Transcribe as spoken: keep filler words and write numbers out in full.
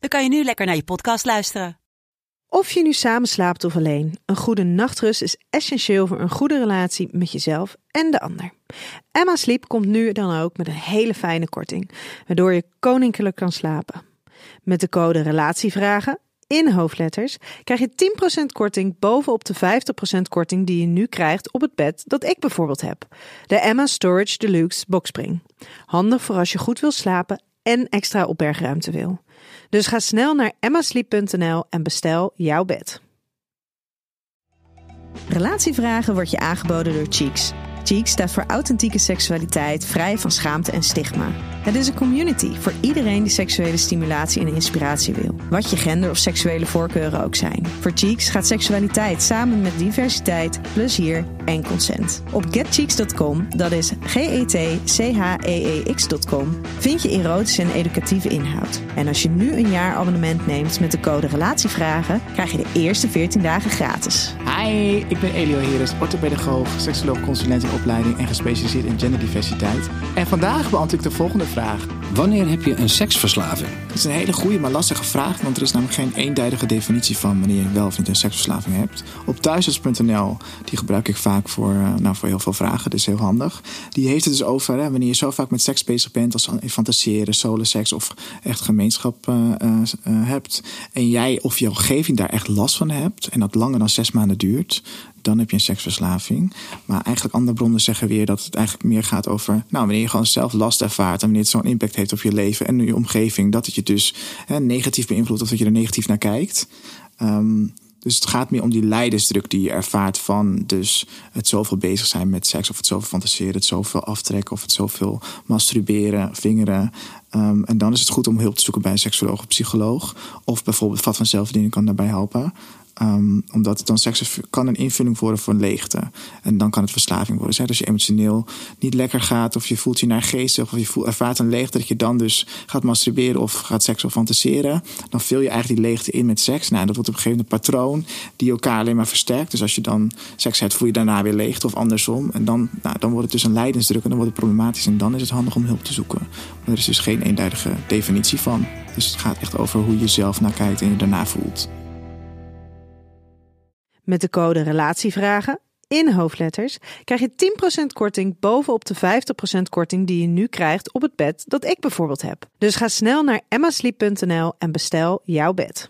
dan kan je nu lekker naar je podcast luisteren. Of je nu samen slaapt of alleen, een goede nachtrust is essentieel voor een goede relatie met jezelf en de ander. Emma Sleep komt nu dan ook met een hele fijne korting, waardoor je koninklijk kan slapen. Met de code RELATIEVRAGEN in hoofdletters krijg je tien procent korting bovenop de vijftig procent korting die je nu krijgt op het bed dat ik bijvoorbeeld heb. De Emma Storage Deluxe Boxspring. Handig voor als je goed wil slapen en extra opbergruimte wil. Dus ga snel naar emma sleep punt n l en bestel jouw bed. Relatievragen wordt je aangeboden door Cheeks. Cheeks staat voor authentieke seksualiteit, vrij van schaamte en stigma. Het is een community voor iedereen die seksuele stimulatie en inspiratie wil. Wat je gender of seksuele voorkeuren ook zijn. Voor Cheeks gaat seksualiteit samen met diversiteit, plezier en consent. Op get cheeks dot com, dat is G E T C H E E X dot com, vind je erotische en educatieve inhoud. En als je nu een jaar abonnement neemt met de code RELATIEVRAGEN, krijg je de eerste veertien dagen gratis. Hi, ik ben Elio Heres, orthopedagoog, seksoloog, consulent in opleiding en gespecialiseerd in genderdiversiteit. En vandaag beantwoord ik de volgende vraag. Wanneer heb je een seksverslaving? Dat is een hele goede, maar lastige vraag, want er is namelijk geen eenduidige definitie van wanneer je wel of niet een seksverslaving hebt. Op thuisarts punt n l, die gebruik ik vaak voor, nou, voor heel veel vragen, dus heel handig. Die heeft het dus over, hè, wanneer je zo vaak met seks bezig bent als fantaseren, soloseks of echt gemeenschap uh, uh, hebt en jij of je omgeving daar echt last van hebt en dat langer dan zes maanden duurt, dan heb je een seksverslaving. Maar eigenlijk andere bronnen zeggen weer dat het eigenlijk meer gaat over, nou, wanneer je gewoon zelf last ervaart en wanneer het zo'n impact heeft op je leven en je omgeving, dat het je dus hè, negatief beïnvloedt of dat je er negatief naar kijkt. Um, dus het gaat meer om die lijdensdruk die je ervaart van dus het zoveel bezig zijn met seks of het zoveel fantaseren, het zoveel aftrekken of het zoveel masturberen, vingeren. Um, en dan is het goed om hulp te zoeken bij een seksoloog of psycholoog of bijvoorbeeld vat van zelfverdiening kan daarbij helpen. Um, omdat het dan seks kan een invulling worden voor een leegte. En dan kan het verslaving worden. Dus, hè, als je emotioneel niet lekker gaat of je voelt je naargeestig of je voelt, ervaart een leegte, dat je dan dus gaat masturberen of gaat seks of fantaseren, dan vul je eigenlijk die leegte in met seks. Nou, dat wordt op een gegeven moment een patroon die elkaar alleen maar versterkt. Dus als je dan seks hebt, voel je daarna weer leegte of andersom. En dan, nou, dan wordt het dus een lijdensdruk en dan wordt het problematisch. En dan is het handig om hulp te zoeken. Maar er is dus geen eenduidige definitie van. Dus het gaat echt over hoe je zelf naar kijkt en je daarna voelt. Met de code RELATIEVRAGEN in hoofdletters krijg je tien procent korting bovenop de vijftig procent korting die je nu krijgt op het bed dat ik bijvoorbeeld heb. Dus ga snel naar emma sleep punt n l en bestel jouw bed.